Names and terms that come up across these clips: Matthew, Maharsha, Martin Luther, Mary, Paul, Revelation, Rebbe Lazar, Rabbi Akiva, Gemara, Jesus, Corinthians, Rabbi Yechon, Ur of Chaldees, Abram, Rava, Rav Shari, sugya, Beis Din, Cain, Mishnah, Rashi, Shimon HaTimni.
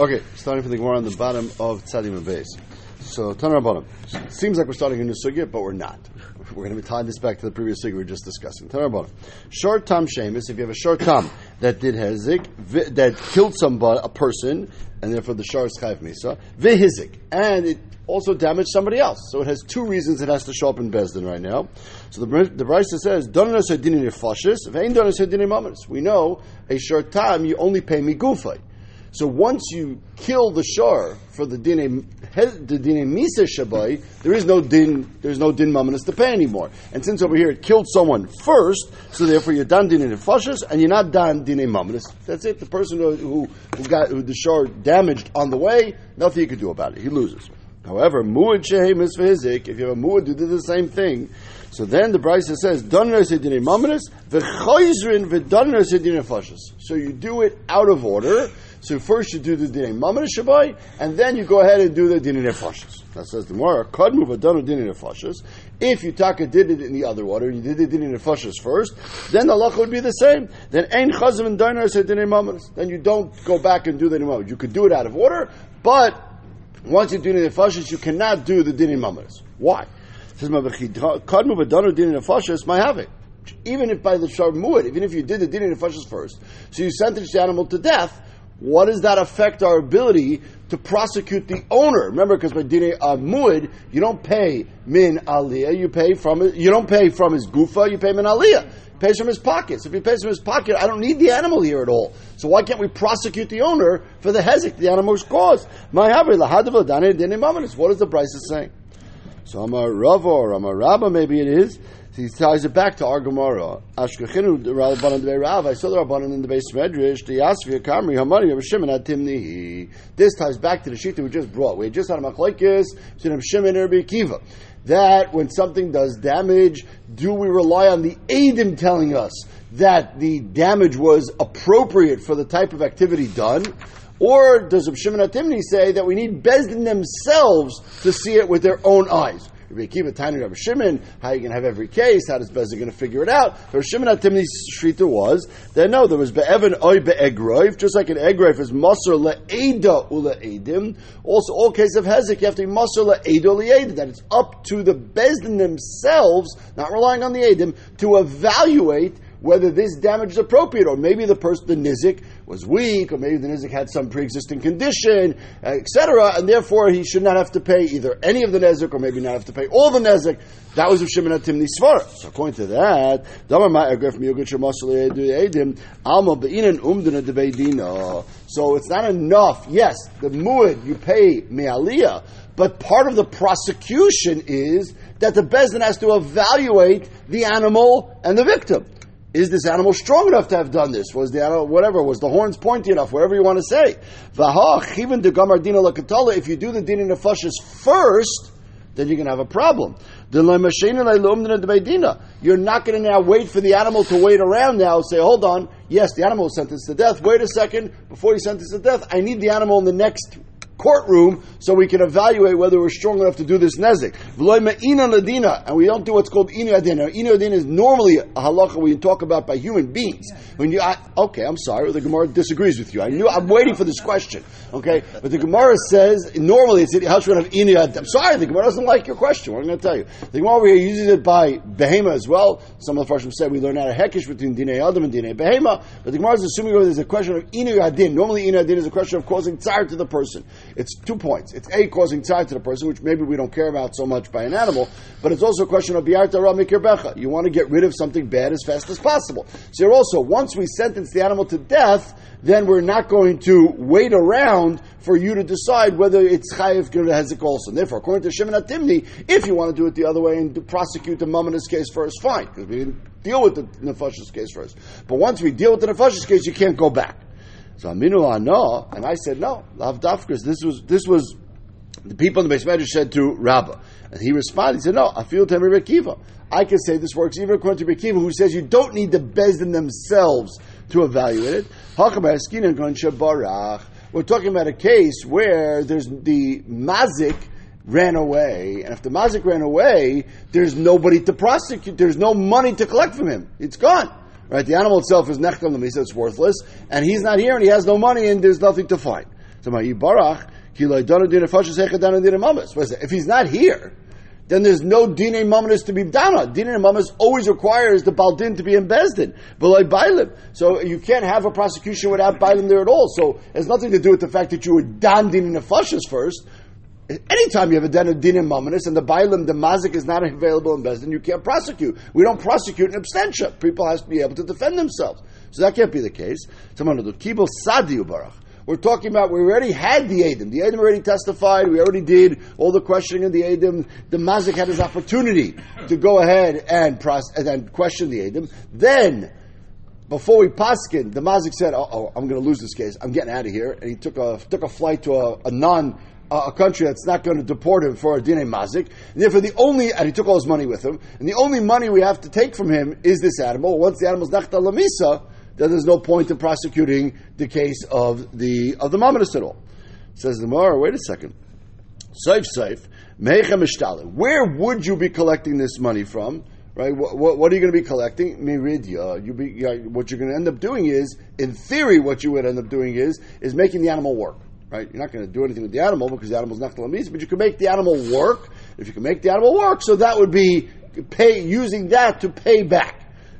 Okay, starting from the Gemara on the bottom of Tzadim Beis. So, Tanar Rabbanim. Seems like we're starting a new sugya, but we're not. We're going to be tying this back to the previous sugya we were just discussing. Tanar Rabbanim. Short tam shemis, if you have a short tam that did hezik, that killed somebody, a person, and therefore the shar is chayv misa, vehizik, and it also damaged somebody else. So it has two reasons it has to show up in Beis Din right now. So the Brisa says, Donas hadini nefashis, ve'in donas hadini mamanis. We know a short tam, you only pay migufay. So once you kill the shor for the dine misa shabai, there's no din mamanis to pay anymore. And since over here it killed someone first, so therefore you're done dine nefashis and you're not done dine mamanis. That's it. The person who got the shor damaged on the way, nothing you could do about it. He loses. However, muad shehem is for hizik. If you have a muad, you do the same thing. So then the Brisa says, so you do it out of order. So first you do the Dinei Mamanis Shabai, and then you go ahead and do the Dinei Nefashis. That says the Gemara, Kadmu v'danu Dinei Nefashis. If you taka did it in the other order, you did the Dinei Nefashis first, then the halacha would be the same. Then ein chazim and danar said Dinei Mamanis. Then you don't go back and do the Dinei Mamanis. You could do it out of order, but once you do Dinei Nefashis, you cannot do the Dinei Mamanis. Why? It says, Kadmu v'danu Dinei Nefashis, my havik. Even if by the Shar Mu'ed, even if you did the Dinei Nefashis first, so you sentenced the animal to death, what does that affect our ability to prosecute the owner? Remember, because by Dinei Mu'id, you don't pay min aliyah, you don't pay from his gufa, you pay min aliyah. He pays from his pockets. If he pays from his pocket, I don't need the animal here at all. So why can't we prosecute the owner for the hezek, the animal's cause? What is the Brisa saying? So Amar Rava or Amar Rabba, maybe it is. He ties it back to our Gemara. Ashkechinu, the Rabbanan de Rava. I saw the Rabbanan in the Beis Medrash. The Yasvia Kamri Hamani of Shimon HaTimni. This ties back to the sheet that we just brought. We just had a machlokes between Shimon and Rabbi Akiva. That when something does damage, do we rely on the Eidim telling us that the damage was appropriate for the type of activity done? Or does Shimon HaTimni say that we need Beis Din themselves to see it with their own eyes? Rabbi Akiva, Tani Rabbi Shimon, how are you going to have every case? How does Beis Din going to figure it out? Rabbi Shimon HaTimni's shita was that no, there was be'evan oy be'egroif, just like an egroif is masr le'eda ule'edim. Also, all cases of hezek, you have to be masr le'eda ule'edim, that it's up to the Beis Din themselves, not relying on the edim, to evaluate whether this damage is appropriate, or maybe the person, the nizik, was weak, or maybe the nizik had some pre-existing condition, etc., and therefore he should not have to pay either any of the nizik, or maybe not have to pay all the nizik. That was of Shimon HaTimni Svara. So according to that, so it's not enough. Yes, the mu'id, you pay me'aliyah, but part of the prosecution is that the Beis Din has to evaluate the animal and the victim. Is this animal strong enough to have done this? Was the animal, whatever, was the horns pointy enough? Whatever you want to say. If you do the Dinei Nefashis first, then you're going to have a problem. You're not going to now wait for the animal to wait around now and say, hold on, yes, the animal was sentenced to death. Wait a second, before you sentence to death, I need the animal in the next courtroom so we can evaluate whether we're strong enough to do this nezik. And we don't do what's called inu adina. Inu adina is normally a halacha we talk about by human beings. When you, okay, I'm sorry, the Gemara disagrees with you. I'm waiting for this question. Okay, but the Gemara says normally it's how should we have inu adina? I'm sorry, the Gemara doesn't like your question. What I'm going to tell you, the Gemara over here uses it by behema as well. Some of the Farshim said we learn out of hekish between dinei adam and dinei behema, but the Gemara is assuming there's a question of inu adina. Normally inu adina is a question of causing tzar to the person. It's 2 points. It's A, causing tzar to the person, which maybe we don't care about so much by an animal, but it's also a question of bi'arta ra mikirbecha. You want to get rid of something bad as fast as possible. So here also, once we sentence the animal to death, then we're not going to wait around for you to decide whether it's chayiv or hezek also. And therefore, according to Shimon HaTimni, if you want to do it the other way and prosecute the mamanis case first, fine, because we didn't deal with the nefashis case first. But once we deal with the nefashis case, you can't go back. So Aminu Ana, and I said no. Lav Dafkas. This was the people in the Beis Medrash said to Rabbah, and he responded. He said no. Afil Temri Rebbi Akiva. I can say this works even according to Rebbi Akiva, who says you don't need the Beis Din themselves to evaluate it. Hakam Askinan Gan Shabarach. We're talking about a case where there's the mazik ran away, and if the mazik ran away, there's nobody to prosecute. There's no money to collect from him. It's gone. Right, the animal itself is nechtam l'misa, it's worthless, and he's not here, and he has no money, and there's nothing to find. If he's not here, then there's no Dinei Mamonos to be dana. Dinei Mamonos always requires the Baldin to be in Bezdin. V'lo Bailim. So you can't have a prosecution without Bailim there at all. So it has nothing to do with the fact that you were dan Dinei Nefashos first. Anytime you have a den of Dinei Mamonos and the Bailim, the Mazik is not available in Bezdin, you can't prosecute. We don't prosecute in absentia. People have to be able to defend themselves. So that can't be the case. We're talking about, we already had the Edom. The Edom already testified. We already did all the questioning of the Edom. The Mazik had his opportunity to go ahead and question the Edom. Then, before we paskin, the Mazik said, "Oh, I'm going to lose this case. I'm getting out of here." And he took a flight to a country that's not going to deport him for a Dinei Mazik. And therefore, and he took all his money with him. And the only money we have to take from him is this animal. Once the animal's nachta lamisa, then there's no point in prosecuting the case of the Mamonos at all. It says the Gemara, wait a second. Saif, Meicha Mishtale. Where would you be collecting this money from? Right? What are you going to be collecting? Miridia. What you're going to end up doing is, in theory, what you would end up doing is making the animal work. Right? You're not going to do anything with the animal because the animal's not going to meet, but you can make the animal work. If you can make the animal work, so that would be using that to pay back.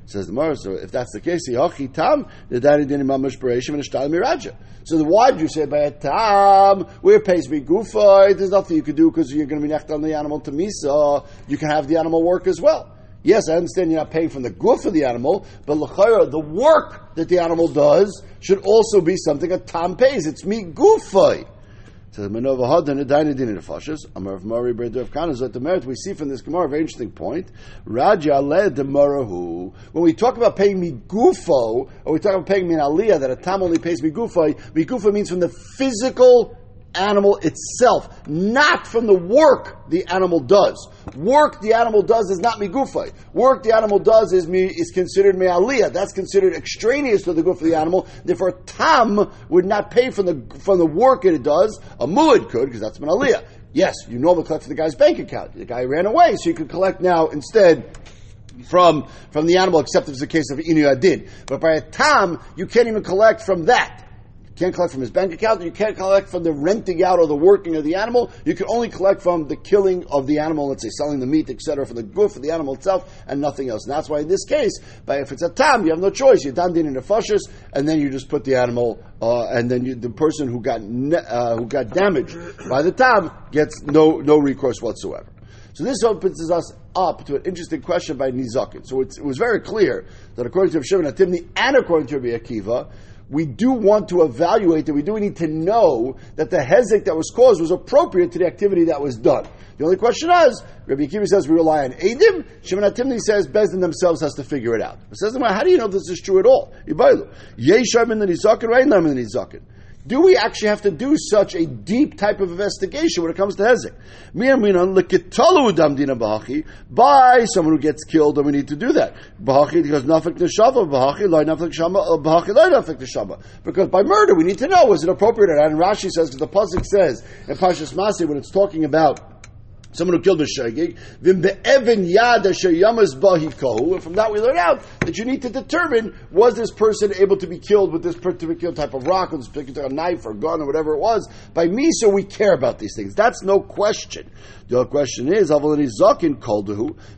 Says the Maharsha, so if that's the case, so why did you say by a tam where pays be gufa? There's nothing you could do because you're going to be necht on the animal to misa. You can have the animal work as well. Yes, I understand you're not paying from the goof of the animal, but l'chayra, the work that the animal does should also be something a tam pays. It's mi gufay. So the Menova Hadan Adina Dinah Fashas, Amar of Mari Bredof Khanas at the merit we see from this Gemara, a very interesting point. Raja led the Marahu. When we talk about paying me gufo, or we talk about paying me an aliyah, that a tam only pays me gufo means from the physical animal itself, not from the work the animal does. Work the animal does is not migufay. Work the animal does is considered me'aliyah. That's considered extraneous to the goof of the animal. Therefore, a tam would not pay from the work it does. A mu'id could, because that's me'aliyah. Yes, you normally collect from the guy's bank account. The guy ran away, so you could collect now instead from the animal, except if it's the case of inu adin. But by a tam, you can't even collect from that. Can't collect from his bank account, you can't collect from the renting out or the working of the animal, you can only collect from the killing of the animal, let's say selling the meat, etc., from the goof of the animal itself, and nothing else. And that's why in this case, but if it's a tam, you have no choice, you're done in the fushes, and then you just put the animal, and then the person who got damaged by the tam gets no recourse whatsoever. So this opens us up to an interesting question by Nizakin. So it was very clear that according to Shimon HaTimni and according to Rabbi Akiva, we do want to evaluate that we do need to know that the hezek that was caused was appropriate to the activity that was done. The only question is, Rabbi Akiva says we rely on Eidim, Shimon HaTimni says Bezdin themselves has to figure it out. It says, how do you know this is true at all? Do we actually have to do such a deep type of investigation when it comes to Hezek? By someone who gets killed, then we need to do that. Because by murder, we need to know, is it appropriate or not? And Rashi says, because the Pasuk says, in Parshas Masi, when it's talking about someone who killed a shagig, and from that we learn out that you need to determine, was this person able to be killed with this particular type of rock, or this particular knife, or gun, or whatever it was, by me, so we care about these things. That's no question. The other question is,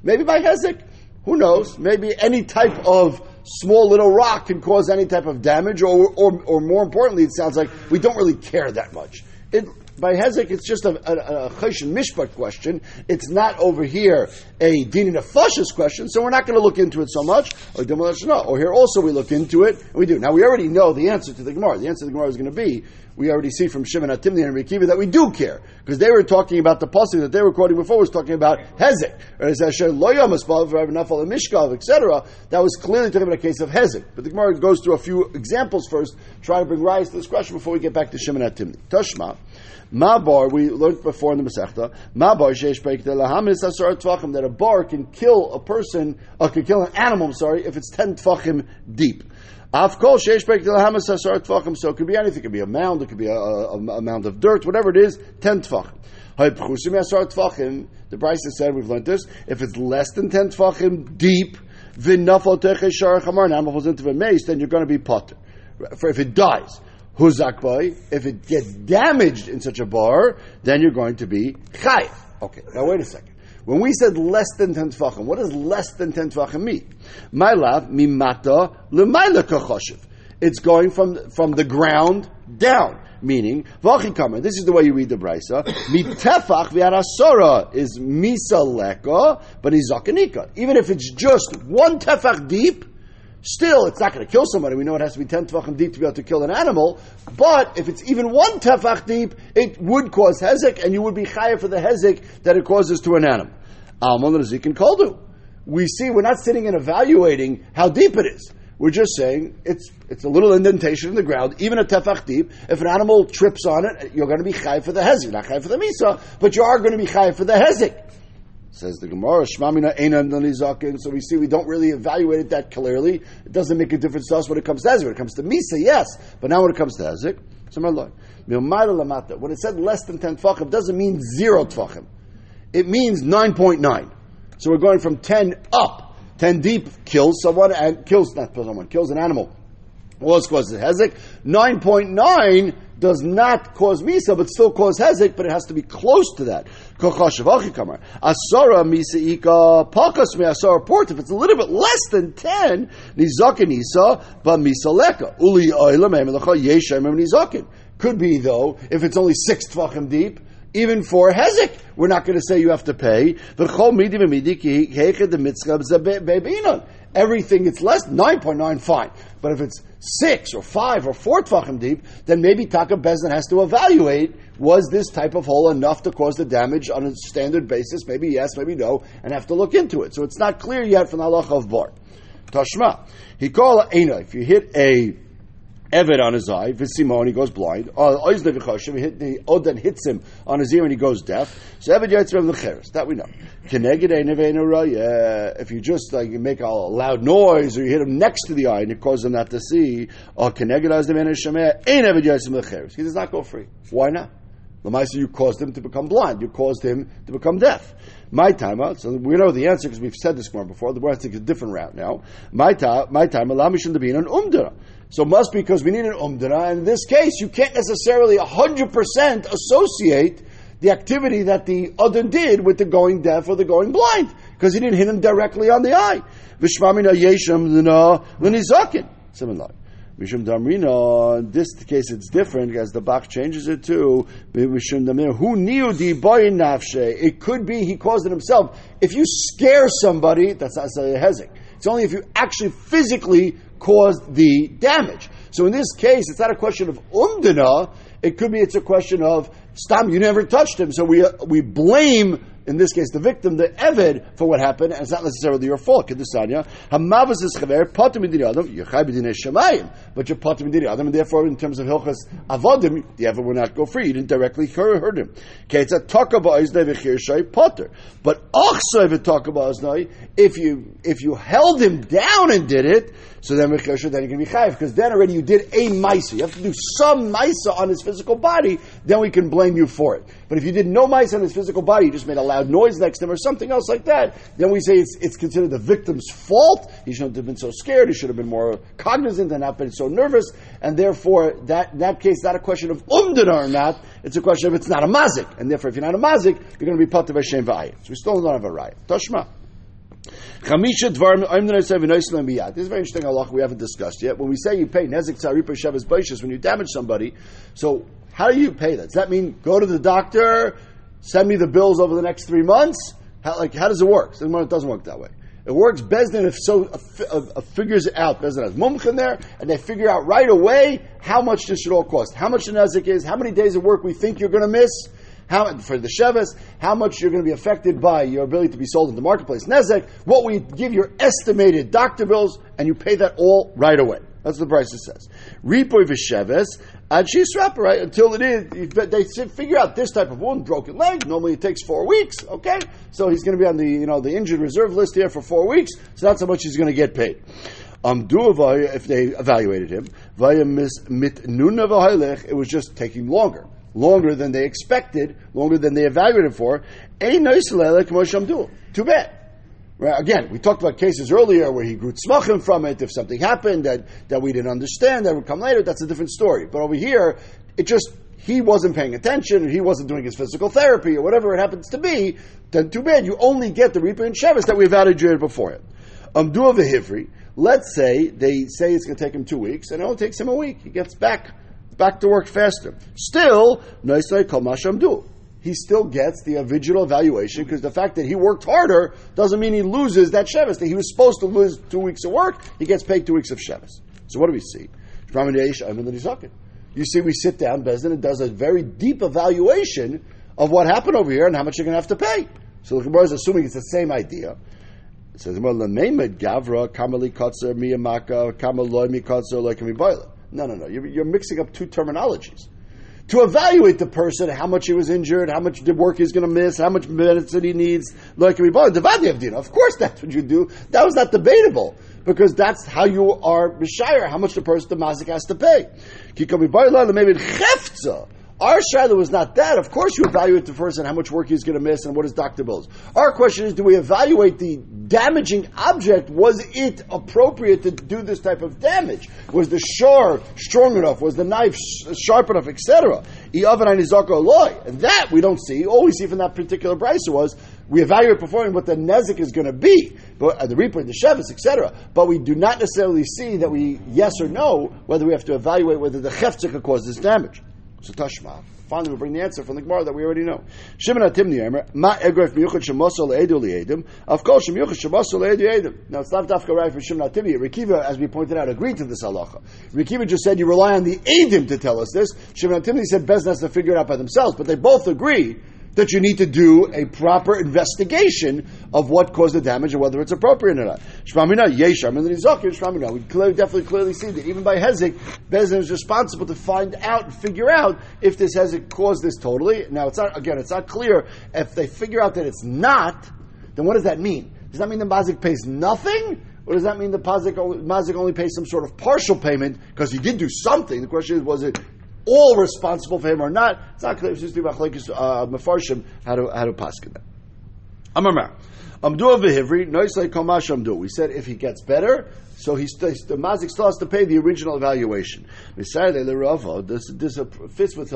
maybe by hezek, who knows, maybe any type of small little rock can cause any type of damage, or more importantly, it sounds like we don't really care that much. By hezek, it's just a chesed mishpat question. It's not over here a dinin nefashis question, so we're not going to look into it so much. Or here also we look into it, and we do. Now we already know the answer to the Gemara. The answer to the Gemara is going to be, we already see from Shimon HaTimni and Rabbi Akiva that we do care, because they were talking about the pasuk that they were quoting before was talking about hezek, or it says lo yomasbav v'nafal mishkav, etc. That was clearly talking about a case of hezek. But the Gemara goes through a few examples first, trying to bring rise to this question before we get back to Shimon HaTimni. Tashma. Mabar, we learned before in the Masechta, Mabar sheish beikdei lahamis asar tvachim, that a bar can kill a person, or can kill an animal, if it's 10 tvachim deep. Afkol sheish beikdei lahamis asar tvachim, so it could be anything, it could be a mound, it could be a mound of dirt, whatever it is, 10 tvachim. Haypchusim asar tvachim, the Brisa said, we've learned this, if it's less than 10 tvachim deep, v'nafal techei sharach hamar, an animal falls into a mace, then you're going to be potter, if it dies. huzak by, if it gets damaged in such a bar, then you're going to be chayiv. Okay, now wait a second. When we said less than 10 tefachim, what does less than 10 tefachim mean? Mylav mimata l'mayla kachoshev. It's going from the ground down. Meaning, v'achikamen, this is the way you read the Brisa, mitefach v'arasora is misa leka, but izakanika. Even if it's just one tefach deep, still, it's not going to kill somebody. We know it has to be 10 tefachim deep to be able to kill an animal. But if it's even one tefach deep, it would cause hezek, and you would be chayav for the hezek that it causes to an animal. Almon l'zik and koldu. We see we're not sitting and evaluating how deep it is. We're just saying it's a little indentation in the ground, even a tefach deep. If an animal trips on it, you're going to be chayav for the hezek, not chayav for the misa, but you are going to be chayav for the hezek. Says the Gemara, Shmamina Einan Nanizakin. So we see we don't really evaluate it that clearly. It doesn't make a difference to us when it comes to Hezek. When it comes to Misa, yes. But now when it comes to Hezek, when it said less than 10 Tfachim, doesn't mean 0 Tfachim. It means 9.9. So we're going from 10 up. 10 deep kills someone, and kills an animal. What causes Hezek? 9.9 does not cause Misa, but still cause Hezek, but it has to be close to that. Asara Misa Ika Pakas me Asara Port. If it's a little bit less than 10, Nizakin Isa, but Misa Leka. Uli Oilam Emelacha Yeshem Nizakin. Could be, though, if it's only 6 Tvachim deep, even for Hezek, we're not going to say you have to pay. Everything it's less, 9.9, fine. But if it's 6 or 5 or 4 Tvachim deep, then maybe Taka Bezdin has to evaluate, was this type of hole enough to cause the damage on a standard basis? Maybe yes, maybe no, and have to look into it. So it's not clear yet from the halacha of bar. Tashma. He called Aina. If you hit a Eved on his eye, Visimon, he goes blind. Oizle Vichoshim, the Oden hits him on his ear and he goes deaf. So Eved Yetzrev Lecheres, that we know. If you just make a loud noise or you hit him next to the eye and it causes him not to see, he does not go free. Why not? Lamaisa, you caused him to become blind. You caused him to become deaf. My time out. So we know the answer because we've said this more before. The word takes a different route now. My time. Allow me to be in an umdara. So it must be because we need an umdara. And in this case, you can't necessarily 100% associate the activity that the other did with the going deaf or the going blind, because he didn't hit him directly on the eye. Vishmamina yeshem lina linizakin. Similar. Mishum Damrina, in this case it's different, as the Bach changes it to Mishum Damrina, who knew the boy in nafshe. It could be he caused it himself. If you scare somebody, that's not a hezek. It's only if you actually physically caused the damage. So in this case, it's not a question of umdana. It could be it's a question of stam, you never touched him. So we blame, in this case, the victim, the Eved, for what happened, and it's not necessarily your fault. But you're potter midin adam, and therefore, in terms of hilchas avodim, the Eved will not go free. You didn't directly hurt him. But if you held him down and did it, so then you're going to be chayiv, because then already you did a maisa. You have to do some maisa on his physical body, then we can blame you for it. But if you did no maisa on his physical body, you just made a loud noise next to him or something else like that, then we say it's considered the victim's fault. He shouldn't have been so scared. He should have been more cognizant and not been so nervous. And therefore, that in that case, not a question of umdana or not. It's a question of it's not a mazik. And therefore, if you're not a mazik, you're going to be potter b'shem v'ayim. So we still don't have a raya. Tashma. This is very interesting halacha we haven't discussed yet. When we say you pay nezek tzari peshavas boishes when you damage somebody, so how do you pay that? Does that mean go to the doctor, send me the bills over the next 3 months? How does it work? So it doesn't work that way. It works Bezdin if so figures it out. Bezdin has mumchin there, and they figure out right away how much this should all cost, how much the nezek is, how many days of work we think you're going to miss. How, for the Sheves, how much you're going to be affected by your ability to be sold in the marketplace. Nezek, what we give your estimated doctor bills, and you pay that all right away. That's what the Brisa says. Ripoy v'Sheves, ad shisrapa, right? Until it is, they figure out this type of wound, broken leg, normally it takes 4 weeks, okay? So he's going to be on the injured reserve list here for 4 weeks, so that's how much he's going to get paid. If they evaluated him, it was just taking longer than they expected, longer than they evaluated for. Too bad. Again, we talked about cases earlier where he grew tzmachim from it. If something happened that we didn't understand, that would come later, that's a different story. But over here, it just, he wasn't paying attention, or he wasn't doing his physical therapy, or whatever it happens to be, then too bad, you only get the Reaper and Shevis that we've added before it. Amdu of a Hivri, let's say, they say it's going to take him 2 weeks, and it only takes him a week. He gets back to work faster. Still, Noisai Kol Masham Du. He still gets the original evaluation, because the fact that he worked harder doesn't mean he loses that Shevis. That he was supposed to lose 2 weeks of work, he gets paid 2 weeks of Shevis. So what do we see? You see, we sit down, Beis Din, and does a very deep evaluation of what happened over here and how much you're going to have to pay. So the Gemara is assuming it's the same idea. It says, No. You're mixing up two terminologies. To evaluate the person, how much he was injured, how much work he's going to miss, how much medicine he needs. Of course that's what you do. That was not debatable, because that's how you are b'shayr, how much the person, the mazik, has to pay. Our shaila was not that. Of course you evaluate the person, how much work he's going to miss, and what his doctor bills. Our question is, do we evaluate the damaging object? Was it appropriate to do this type of damage? Was the shore strong enough? Was the knife sharp enough, etc.? And that we don't see. All we see from that particular brisa was, we evaluate performing what the nezik is going to be, but the reaper, the shevis, etc. But we do not necessarily see that we, yes or no, whether we have to evaluate whether the cheftzika could cause this damage. So Tashma. Finally, we bring the answer from the Gemara that we already know. Shimon HaTimni, Ma Egref Miyuchad Shemosol Le'edu Le'edim, Av Kol Shem Miyuchad Shemosol Le'edu Le'edim. Now, it's not Dafka right for Shimon HaTimni. Rabbi Akiva, as we pointed out, agreed to this halacha. Rabbi Akiva just said, you rely on the Edim to tell us this. Shimon HaTimni said, Beis Din has to figure it out by themselves. But they both agree that you need to do a proper investigation of what caused the damage and whether it's appropriate or not. We clearly see that even by Hezek, Beis Din is responsible to find out and figure out if this Hezek caused this totally. Now, it's not clear. If they figure out that it's not, then what does that mean? Does that mean the mazik pays nothing? Or does that mean the mazik only pays some sort of partial payment because he did do something? The question is, was it all responsible for him or not? It's not clear. It's just Mefarshim how to paskin that. Amar Amdu of Vehivri Noisei Komash Amdu. We said if he gets better, so the mazik still has to pay the original evaluation. This fits with the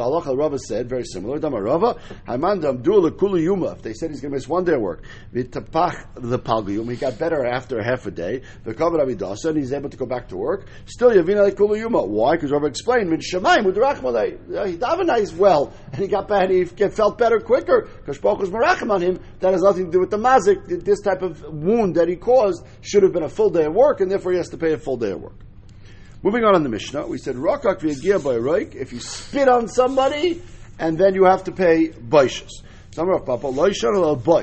halacha Rava said, very similar. Dama Rava Hamanda Amdu Lekulu Yuma. If they said he's going to miss 1 day of work, Vitapach the Paglium, he got better after half a day. The Kavod Avidasa, and he's able to go back to work. Still Yavina Lekulu Yuma. Why? Because Rava explained Midshamayim Udrachmalei. He davenized well, and he got better. He felt better quicker because Baruch was merachim on him. That has nothing to do with the mazik. This type of wound that he caused should have been a full day of work, and therefore he has to pay a full day of work. Moving on the Mishnah, we said, Rakak v'yagia b'ayroik, if you spit on somebody, and then you have to pay baishas.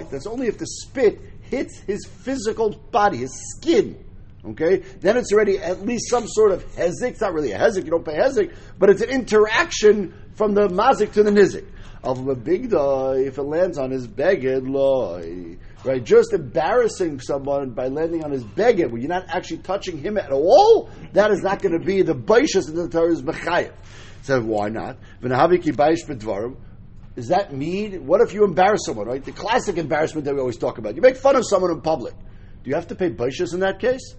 That's only if the spit hits his physical body, his skin. Okay? Then it's already at least some sort of hezek. It's not really a hezek, you don't pay hezek, but it's an interaction from the mazik to the nizik. Of a big day, if it lands on his beged, loy. Right, just embarrassing someone by landing on his beged, where you're not actually touching him at all, that is not going to be the baishas in the Torah is mechayev. So why not? V'nahaviki baish bedvarim. Does that mean, what if you embarrass someone, right? The classic embarrassment that we always talk about. You make fun of someone in public. Do you have to pay baishas in that case?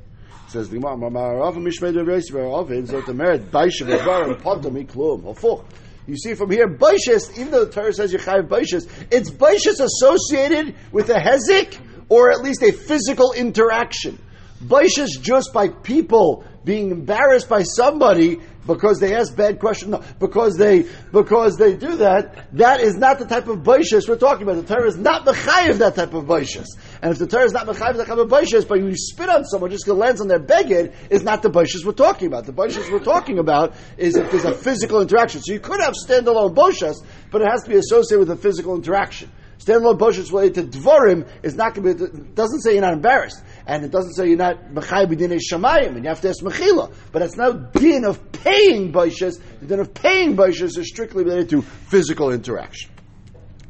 Says the Gemara, Ma'arav mishmei d'raisa v'arav zotameret baish bedvarim padami klum hafuk. You see from here, baishas, even though the Torah says Yechayev baishas, it's baishas associated with a hezek, or at least a physical interaction. Baishas just by people being embarrassed by somebody because they ask bad questions, no, because they do that is not the type of baishas we're talking about. The Torah is not mechayev that type of baishas. And if the Torah is not mechayev that type of baishas, but you spit on someone just because it lands on their beged, is not the baishas we're talking about. The baishas we're talking about is if there's a physical interaction. So you could have standalone baishas, but it has to be associated with a physical interaction. Standalone baishas related to dvorim is not going to be. It doesn't say you're not embarrassed, and it doesn't say you're not mechayev b'dinei shamayim, and you have to ask mechila. But that's no din of paying baishas. The din of paying baishas is strictly related to physical interaction.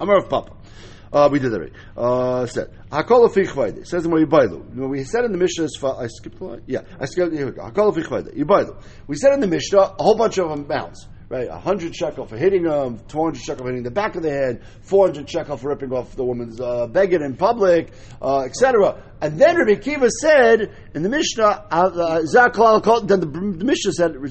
Amar of Papa. We did that right. Said Hakol afichvayde. Says in Yibailu. We said in the Mishnah. I skipped the line. Yeah, I skipped. Here we go. Hakol afichvayde. Yibailu. We said in the Mishnah a whole bunch of amounts. right? 100 shekel for hitting him, 200 shekel for hitting the back of the head, 400 shekel for ripping off the woman's beged in public, etc. And then Rabbi Akiva said in the Mishnah, then the Mishnah said, and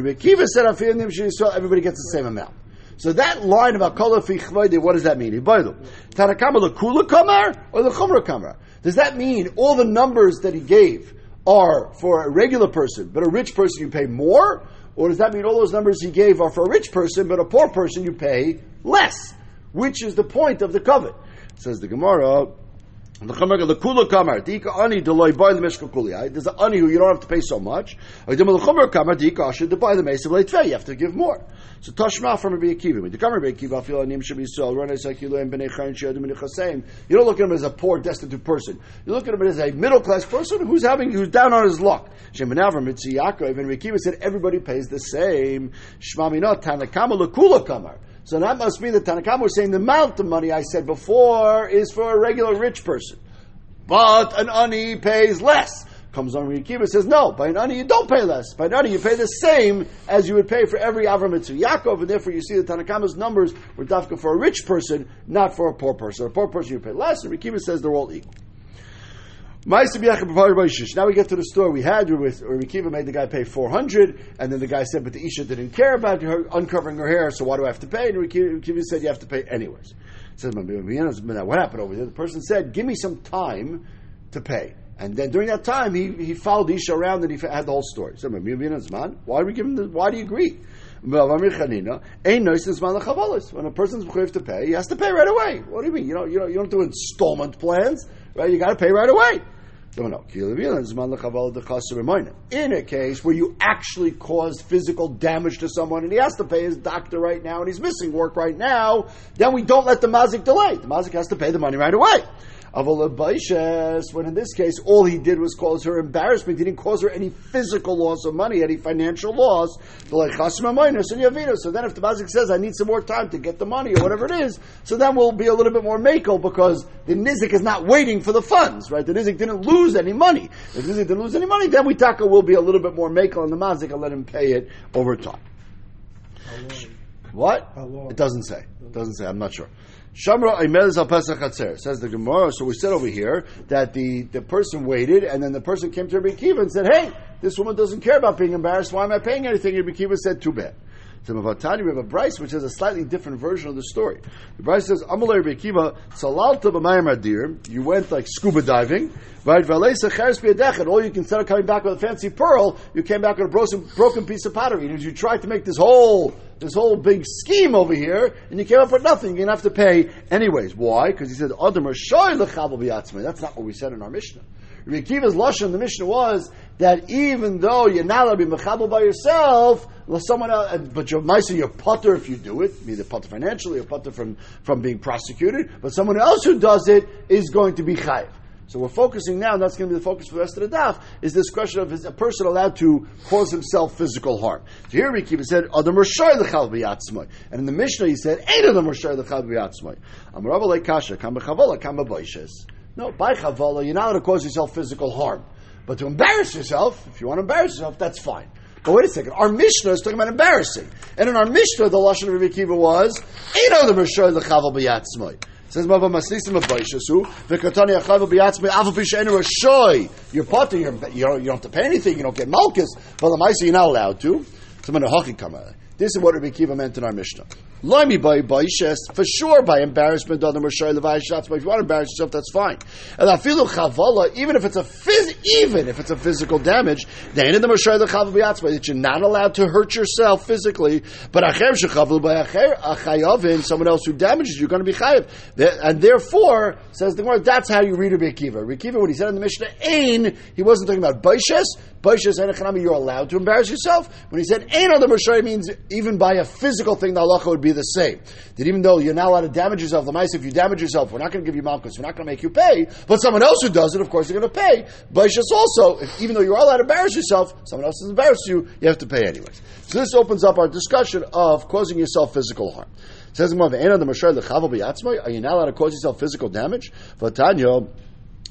Rabbi Akiva said, so everybody gets the same amount. So that line about kolafi chvayde, what does that mean? Tarakama the kula kamar or the chumra kamar? Does that mean all the numbers that he gave are for a regular person, but a rich person you pay more? Or does that mean all those numbers he gave are for a rich person, but a poor person you pay less? Which is the point of the covet? Says the Gemara, the kula kamar, diika ani deloy buy the meshkul kuliyai. There's an ani who you don't have to pay so much. The chumra kamar diika asher to buy the meisav leitvei. You have to give more. So Tashma from Rabbi Akiva. When you come Rabbi Akiva, I feel anim should be sold. You don't look at him as a poor, destitute person. You look at him as a middle-class person who's down on his luck. Shem Benavram Mitzi Yaakov and Rabbi Akiva said everybody pays the same. Shmamina Tanakama lekula kamar. So that must mean that Tanakama was saying the amount of money I said before is for a regular rich person. But an ani pays less. Comes on Rabbi Akiva and says, no, by an ani you don't pay less. By an ani you pay the same as you would pay for every Avram Mitzvah Yaakov, and therefore you see that Tanakama's numbers were dafka for a rich person, not for a poor person. A poor person you pay less, and Rabbi Akiva says they're all equal. Now we get to the story we had with Rabbi Akiva made the guy pay 400, and then the guy said, but the Isha didn't care about her uncovering her hair, so why do I have to pay? And Rabbi Akiva said, you have to pay anyways. Says, what happened over there? The person said, give me some time to pay. And then during that time, he followed Isha around and he had the whole story. So, why do you agree? When a person's mechuyev to pay, he has to pay right away. What do you mean? You don't do installment plans, right? You got to pay right away. In a case where you actually caused physical damage to someone and he has to pay his doctor right now and he's missing work right now, then we don't let the mazik delay. The mazik has to pay the money right away. When in this case all he did was cause her embarrassment, he didn't cause her any physical loss of money, any financial loss. So then, if the mazik says, "I need some more time to get the money" or whatever it is, so then we'll be a little bit more makel because the nizik is not waiting for the funds, right? The nizik didn't lose any money. If the nizik didn't lose any money, then we taka will be a little bit more makel on the mazik and let him pay it over time. What? It doesn't say. It doesn't say. I'm not sure. Shamra Imelz al Pesach Hatzer, says the Gemara. So we said over here that the person waited, and then the person came to Rabbi Akiva and said, hey, this woman doesn't care about being embarrassed. Why am I paying anything? Rabbi Akiva said, too bad. So Mavatani, we have a Bryce, which has a slightly different version of the story. The Bryce says, Amalei Rabbi Akiva, Salalta b'mayim adir, you went like scuba diving, right? V'aleisa cheres b'yadechet, all you can, instead of coming back with a fancy pearl, you came back with a broken piece of pottery. And you tried to make this whole big scheme over here, and you came up with nothing. You're going to have to pay anyways. Why? Because he said, Adam Rashoy l'chabal b'yatzmei. That's not what we said in our Mishnah. Rabbi Akiva's lashon, the Mishnah was that even though you're not allowed to be mechabel by yourself, someone else, but you're putter if you do it, either putter financially or putter from being prosecuted, but someone else who does it is going to be chayiv. So we're focusing now, and that's going to be the focus for the rest of the daf, is this question of is a person allowed to cause himself physical harm. So here Rabbi Akiva said, Adam Rashoy l'chal b'yatzmai. And in the Mishnah he said, Ein Adam Rashoy l'chal b'yatzmai. Amar Rabba le'kasha, kam b'chavola, kam b'boishes. No, by chavola, you're not allowed to cause yourself physical harm. But to embarrass yourself, if you want to embarrass yourself, that's fine. But wait a second, our Mishnah is talking about embarrassing. And in our Mishnah, the lashon of Rabbi Akiva was, Ein Adam Rashoy l'chal b'yatzmai. Says Mava Maslisim of Baishasu, Vikatani Achav Biatsme Avishenu Rashoy. You're parting, you don't have to pay anything, you don't get malchus, but the Maisa you're not allowed to. So I'm going to this is what Rabbi Akiva meant in our Mishnah. Lami by Baishes, for sure by embarrassment, Adam Rashoy Levi Shats, but if you want to embarrass yourself, that's fine. And I feel Chavala, even if it's a physical damage, the end of the Rashoy Lechav Biatsme, that you're not allowed to hurt yourself physically, but Acher Shechavul by Achayavin, someone else who damages you, you're going to be Chayav. And therefore, says the Gemara, that's how you read Rabbi Akiva. Rabbi Akiva, when he said in the Mishnah, Ein, he wasn't talking about Baishes, Baishes, you're allowed to embarrass yourself. When he said Ein Adam Rashoy, means even by a physical thing, the halacha would be the same. That even though you're not allowed to damage yourself, the mice, if you damage yourself, we're not going to give you malchus, we're not going to make you pay, but someone else who does it, of course, you're going to pay. Baishas also, even though you're allowed to embarrass yourself, someone else has embarrassed you, you have to pay anyways. So this opens up our discussion of causing yourself physical harm. It says, are you not allowed to cause yourself physical damage? Vatanyo,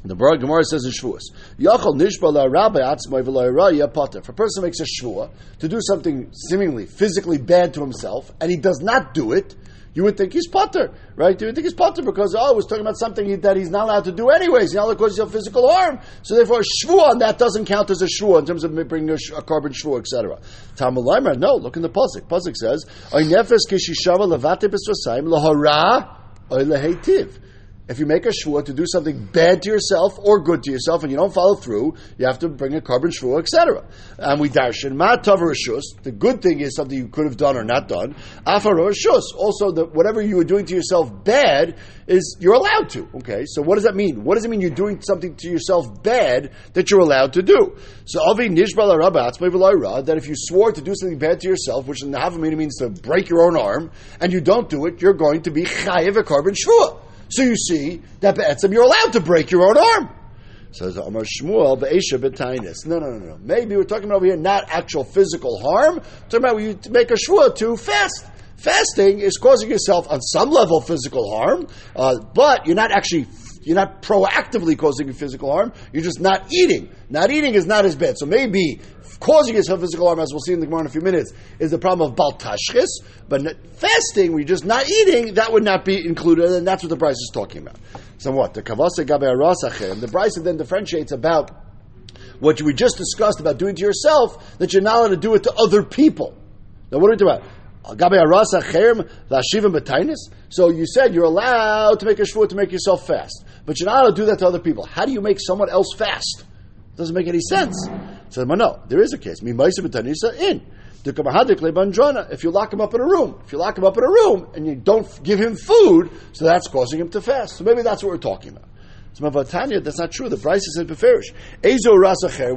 The Gemara says in Shavuos, Yachol nishba la'rabbi atzmai v'la'irah yapata. If a person makes a shvua to do something seemingly physically bad to himself, and he does not do it, you would think he's potter, right? You would think he's potter because, oh, he's talking about something that he's not allowed to do anyways. He's not allowed to cause himself physical harm. So therefore, a shvua on that doesn't count as a shvua in terms of bringing a carbon shvua, etc. Talmud Leimer, no, look in the pasuk. Pasuk says, if you make a shvua to do something bad to yourself or good to yourself and you don't follow through, you have to bring a carbon shvua, etc. And we darshan, ma tav rishus, the good thing is something you could have done or not done. Afar rishus, also that whatever you were doing to yourself bad is you're allowed to. Okay, so what does that mean? What does it mean you're doing something to yourself bad that you're allowed to do? So avi nishba la'rabbi atzmai v'la'irah, that if you swore to do something bad to yourself, which in the Havamina means to break your own arm, and you don't do it, you're going to be chayiv a carbon shvua. So you see that be'etzem you're allowed to break your own arm. Says Amar Shmuel be'esha b'tainis. No. Maybe we're talking about over here not actual physical harm. Talking about when you make a shvua to fast. Fasting is causing yourself on some level physical harm, but you're not proactively causing physical harm. You're just not eating. Not eating is not as bad. So maybe causing yourself physical harm, as we'll see in the Gemara in a few minutes, is the problem of bal tashchis. But fasting, where you're just not eating, that would not be included, and that's what the Bryce is talking about. Somewhat. The kavase gabe arasachem. The Bryce then differentiates about what we just discussed about doing to yourself, that you're not allowed to do it to other people. Now, what are we talking about? So you said you're allowed to make a shvua to make yourself fast, but you're not allowed to do that to other people. How do you make someone else fast? It doesn't make any sense. So no, there is a case. If you lock him up in a room, and you don't give him food, so that's causing him to fast. So maybe that's what we're talking about. That's not true. The Bryce said beferish.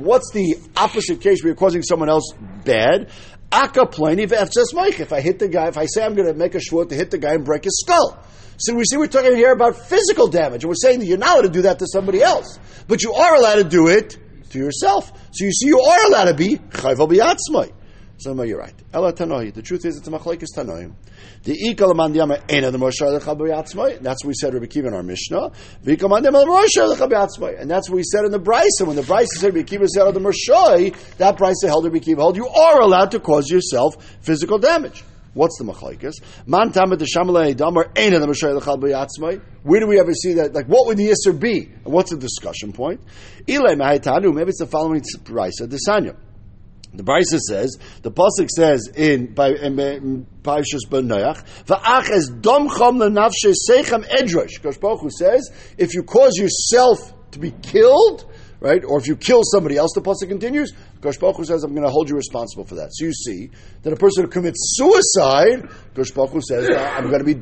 What's the opposite case where you're causing someone else bad? If I hit the guy, if I say I'm going to make a shvua to hit the guy and break his skull. So we see we're talking here about physical damage, and we're saying that you're not allowed to do that to somebody else, but you are allowed to do it to yourself. So you see you are allowed to be chayva b'atzmai. So no, you're right. The truth is, it's a machlekes tanoim. The ikal mandiyama ain't the moshar lecha b'atzmai. That's what we said Rabbi Akiva in our Mishnah. The ikal mandiyama moshar lecha b'atzmai, and that's what we said in the Brisa. When the Brisa said Rabbi Akiva said the moshar, that Brisa held Rabbi Akiva held. You are allowed to cause yourself physical damage. What's the machlekes? Man tamet the shamalei damar ain't the moshar lecha b'atzmai. Where do we ever see that? Like, what would the yisur be? And what's the discussion point? Ilay mahitanu. Maybe it's the following Brisa. The Sanya. The Brisa says, the pasuk says in Parshas Benoach, "Va'ach es domchom lenafshei seichem edrosh." Kosh Baruch Hu says, if you cause yourself to be killed, right, or if you kill somebody else, the pasuk continues. Kosh Baruch Hu says, "I'm going to hold you responsible for that." So you see that a person who commits suicide, Kosh Baruch Hu says, "I'm going to be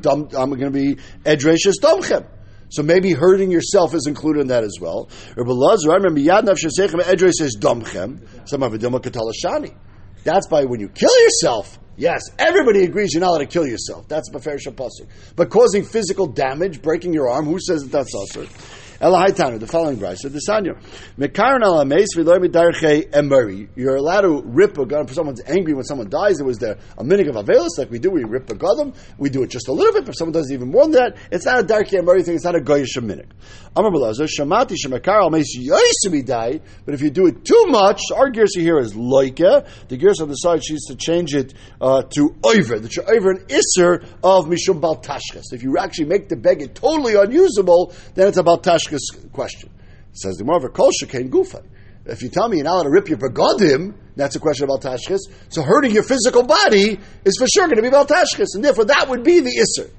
edrosh es domchem." So maybe hurting yourself is included in that as well. Rebbe Lazar, I remember Yad Nafshei Seichem Edrei says Domchem. Some of it Doma Katalashani. That's by when you kill yourself. Yes, everybody agrees you're not allowed to kill yourself. That's Maharsha pasuk. But causing physical damage, breaking your arm, who says that that's also? Elahaytanu, the following brayso, the Sanya. Mekaron al ameis v'lo midarchei emeri. You're allowed to rip a gadam. If someone's angry when someone dies, it was the a minig of avelis like we do. We rip a gadam. We do it just a little bit. But if someone does even more than that, it's not a darkei emeri thing. It's not a goyish minig. Amar Belazer shamati shemakar al ameis yoisimi die. But if you do it too much, our gersa here is loike. The gersa on the side she needs to change it to over. That you're over an iser of mishum baltashkas. If you actually make the beged totally unusable, then it's a baltashkas question. It says the Gemara kol shekain gufa. If you tell me you're not allowed to rip your begadim, that's a question about tashchis. So hurting your physical body is for sure going to be about tashchis, and therefore that would be the isser.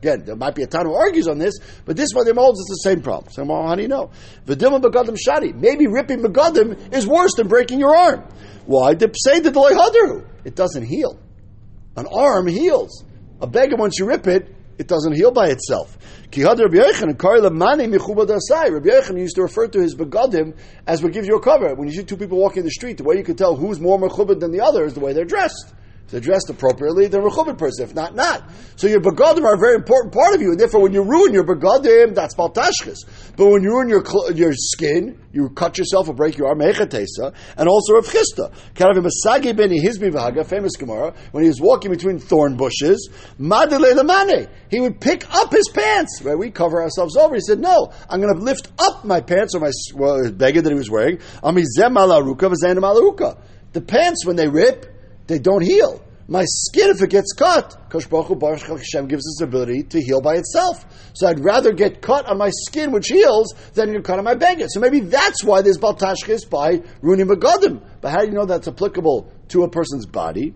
Again, there might be a ton who argues on this, but this one, the Gemara holds, it's the same problem. So how do you know? V'dilma begadim shadi. Maybe ripping begadim is worse than breaking your arm. Why? It doesn't heal. An arm heals. A beggar, once you rip it, it doesn't heal by itself. Rabbi Yechon used to refer to his begadim as what gives you a cover. When you see two people walking in the street, the way you can tell who's more mechubad than the other is the way they're dressed. they're dressed appropriately, they're a Rechubed person. If not, not. So your begadim are a very important part of you, and therefore when you ruin your begadim, that's baltashchis. But when you ruin your skin, you cut yourself or break your arm, mechatesa, and also Rav Chista. Karavim Asagi Beni Hizbi Vahaga, famous Gemara, when he was walking between thorn bushes, Madele Lamane, he would pick up his pants. Right? We cover ourselves over. He said, no, I'm going to lift up my pants or my beggar that he was wearing. Amizem Alaruka, Vazanim Alaruka. The pants, when they rip, they don't heal. My skin, if it gets cut, Kosh Baruch Hu Baruch Hashem gives us the ability to heal by itself. So I'd rather get cut on my skin, which heals, than get cut on my beggar. So maybe that's why there's baltashkis by ruining begadim. But how do you know that's applicable to a person's body?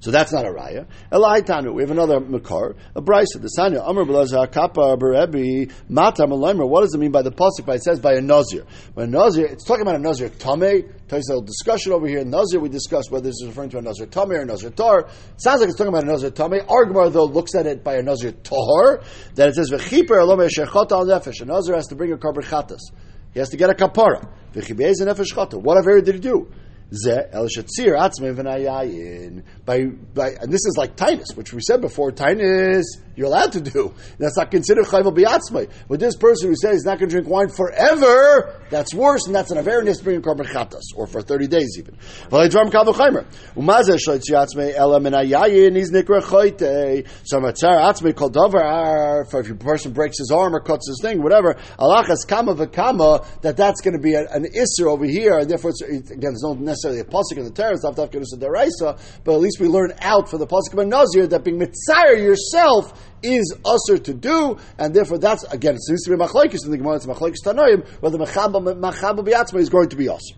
So that's not a raya. Elai Tanu. We have another makar, a brisa. The sanya Amr Belazar Kappa Berebi Matam Alaymer. What does it mean by the pasuk? By it says by a nazir. By a nazir, it's talking about a nazir tamei. There's a little discussion over here. Nazir, we discussed whether this is referring to a nazir tamei or a nazir tar. Sounds like it's talking about a nazir tamei. Our Gemara though looks at it by a nazir tahor. That it says v'chiper elomei shechata al nefesh. A nazir has to bring a korban chatas. He has to get a kapara. V'chibeiz nefesh chata. What have did he do? By and this is like Tainus, which we said before. Tainus, you're allowed to do. That's not considered chayvul biatzmai. But this person who says he's not going to drink wine forever, that's worse, and that's an averus bringing korban chatas, or for 30 days even. So if a person breaks his arm or cuts his thing, whatever, alachas kama v'kama, that's going to be an isser over here, and therefore it's, again, there's no necessary. The pasuk of the Torah is not dafka deraisa, but at least we learn out for the pasuk of a nazir that being mitzayir yourself is usher to do, and therefore that's again it seems to be machlokes in the Gemara. It's machlokes tanoim whether machaba biatzma is going to be usher.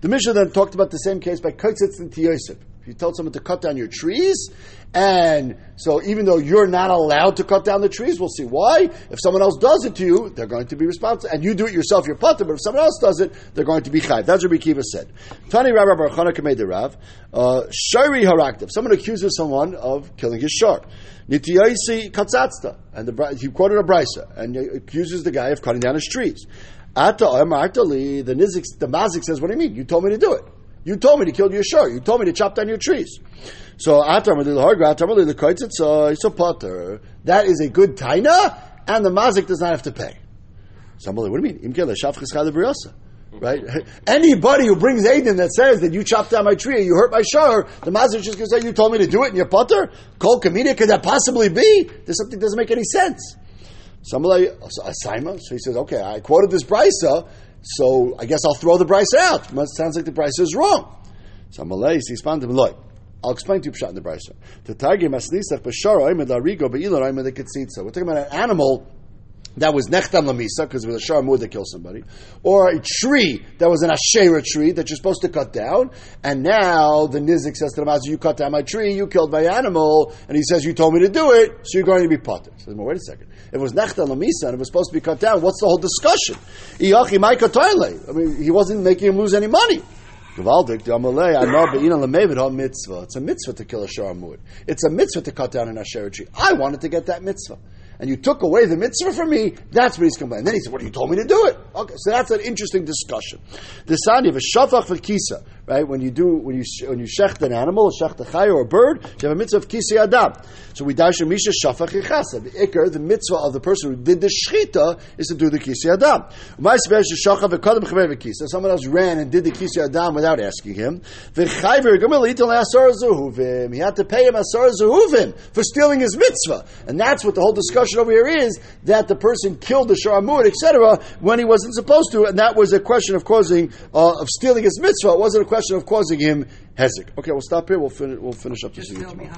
The Mishnah then talked about the same case by kotzitz and tiyosef. You tell someone to cut down your trees, and so even though you're not allowed to cut down the trees, we'll see why. If someone else does it to you, they're going to be responsible. And you do it yourself, you're potter, but if someone else does it, they're going to be chayv. That's what Rabbi Akiva said. Tani Rabbi Baruch Hanok made the Rav. Shari haraktiv. Someone accuses someone of killing his shar. Nitiyaisi katzatzta. And he quoted a brisa, and he accuses the guy of cutting down his trees. Ata amartali. The mazik says, what do you mean? You told me to do it. You told me to kill your shor. You told me to chop down your trees. So, that is a good taina, and the mazik does not have to pay. Somebody, what do you mean? Right? Anybody who brings Aiden that says that you chopped down my tree, you hurt my shor, the mazik is just going to say, you told me to do it, and you're potter? Kol kamina, could that possibly be? There's something that doesn't make any sense. Somebody, Asima, so he says, okay, I quoted this brisa, so I guess I'll throw the brisa out. It sounds like the brisa is wrong. So Malay responded, look, I'll explain to you pshat in the brisa. We're talking about an animal that was nechtam lamisa, because it was a sharmud that killed somebody, or a tree that was an asherah tree that you're supposed to cut down, and now the nizik says to the master, you cut down my tree, you killed my animal, and he says, you told me to do it, so you're going to be potter. He says, well, wait a second. If it was nechtam lamisa and it was supposed to be cut down, what's the whole discussion? I mean, he wasn't making him lose any money. It's a mitzvah to kill a sharmud. It's a mitzvah to cut down an asherah tree. I wanted to get that mitzvah. And you took away the mitzvah from me, that's what he's complaining. Then he said, well, you told me to do it. Okay, so that's an interesting discussion. The sani of a shafach v'kisa, right? When you shecht an animal, shecht a chay or a bird, you have a mitzvah of kisa adam. So we dash misha shafach yichasa. The ikar, the mitzvah of the person who did the shechita, is to do the kisa adam. Someone else ran and did the kisa adam without asking him. He had to pay him asar zehuvim for stealing his mitzvah. And that's what the whole discussion over here is, that the person killed the sharamud, etc., when he wasn't supposed to, and that was a question of causing of stealing his mitzvah. It wasn't a question of causing him hezek. Okay, we'll stop here. We'll finish up this evening tomorrow.